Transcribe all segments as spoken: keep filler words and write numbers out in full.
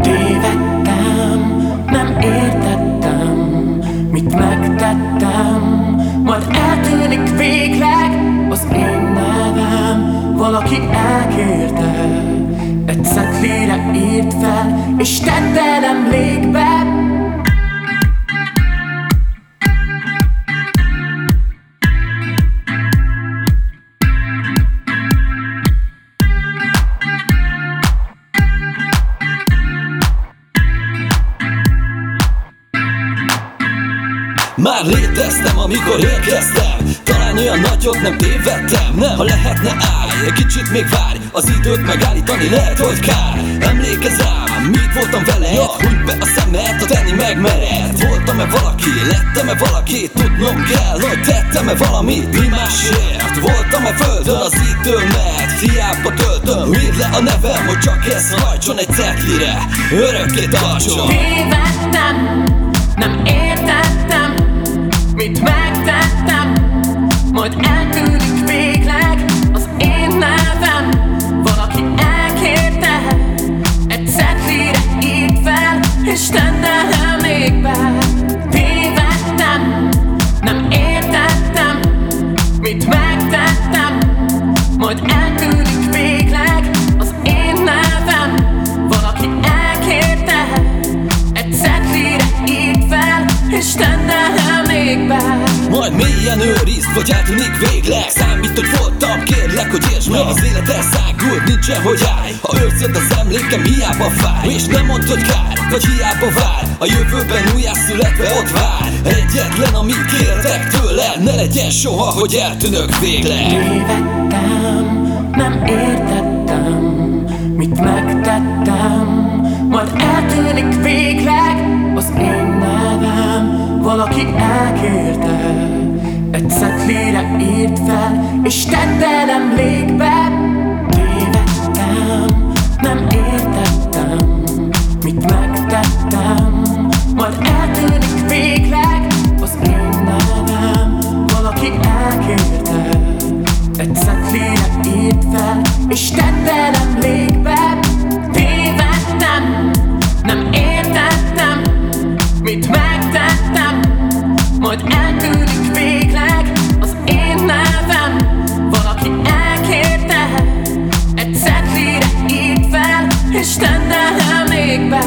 Tévedtem, nem értettem, mit megtettem, majd eltűnik végleg az én nevem. Valaki elkérte, egy szekrényre írt fel, és tette emlékbe. Már léteztem, amikor érkeztem, talán olyan nagyot nem tévedtem. Nem, ha lehetne állj, egy kicsit még várj, az időt megállítani lehet, hogy kár. Emlékezz rám, mit voltam veled? Húgy be a szemed, a tenni megmered. Voltam-e valaki, lettem-e valaki? Tudnom kell, hogy tettem-e valamit mi másért? Voltam-e földön az időmet? Hiába töltöm, írd le a nevem, hogy csak ez hajtson egy cetlire, örökké tartson. Tévedtem, nem értettem, mit megtettem, majd eltűnik végleg az én nevem. Valaki elkérte, egy szekrényre írt fel, és tette emlékbe. Tévedtem, nem értettem, mit megtettem, majd eltűnik végleg az én nevem. Valaki elkérte, egy szekrényre írt fel, és tette emlékbe. Majd mélyen őrizd, vagy eltűnik végleg. Számít, hogy voltam, kérlek, hogy értsd meg. Az életre szágult, nincsen, hogy állj. Ha őrzöd az emlékem, hiába fáj, és nem mondd, hogy kár, vagy hiába vár. A jövőben újjászületve ott vár. Egyetlen, amit kértek tőle, ne legyen soha, hogy eltűnök végleg. Tévedtem, nem értettem, mit megtettem, majd eltűnik végleg az én nevem. Valaki elkérte, egy szekrényre írt fel, és tette emlékbe. Tévedtem, nem értettem, mit megtettem, majd eltűnik végleg az én nevem. Valaki elkérte, egy szekrényre írt fel, és tette emlékbe. Tévedtem, nem értettem, mit megtettem, majd eltűnik végleg az én nevem. Valaki elkérte, egy szekrényre írt fel, és tette emlékbe.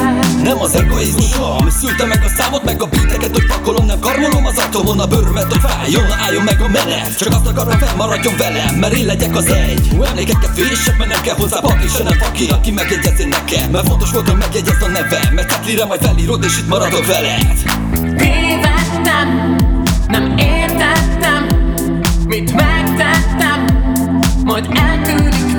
Nem az egoizmusom szülte meg a számot, meg a beateket, hogy pakolom. Nem karmolom az atomon a bőrömet, hogy fájjon, álljon meg a menet. Csak azt akarom, fennmaradjon velem, mert én legyek az egy. Emlékeket fések, mert nem kell hozzá papír, se nem faki, aki megjegyez én nekem. Mert fontos volt, hogy megjegyezd a nevem, mert cetlire majd felírod, és itt maradok veled. Tévedtem, nem értettem, mit megtettem, majd eltűnik.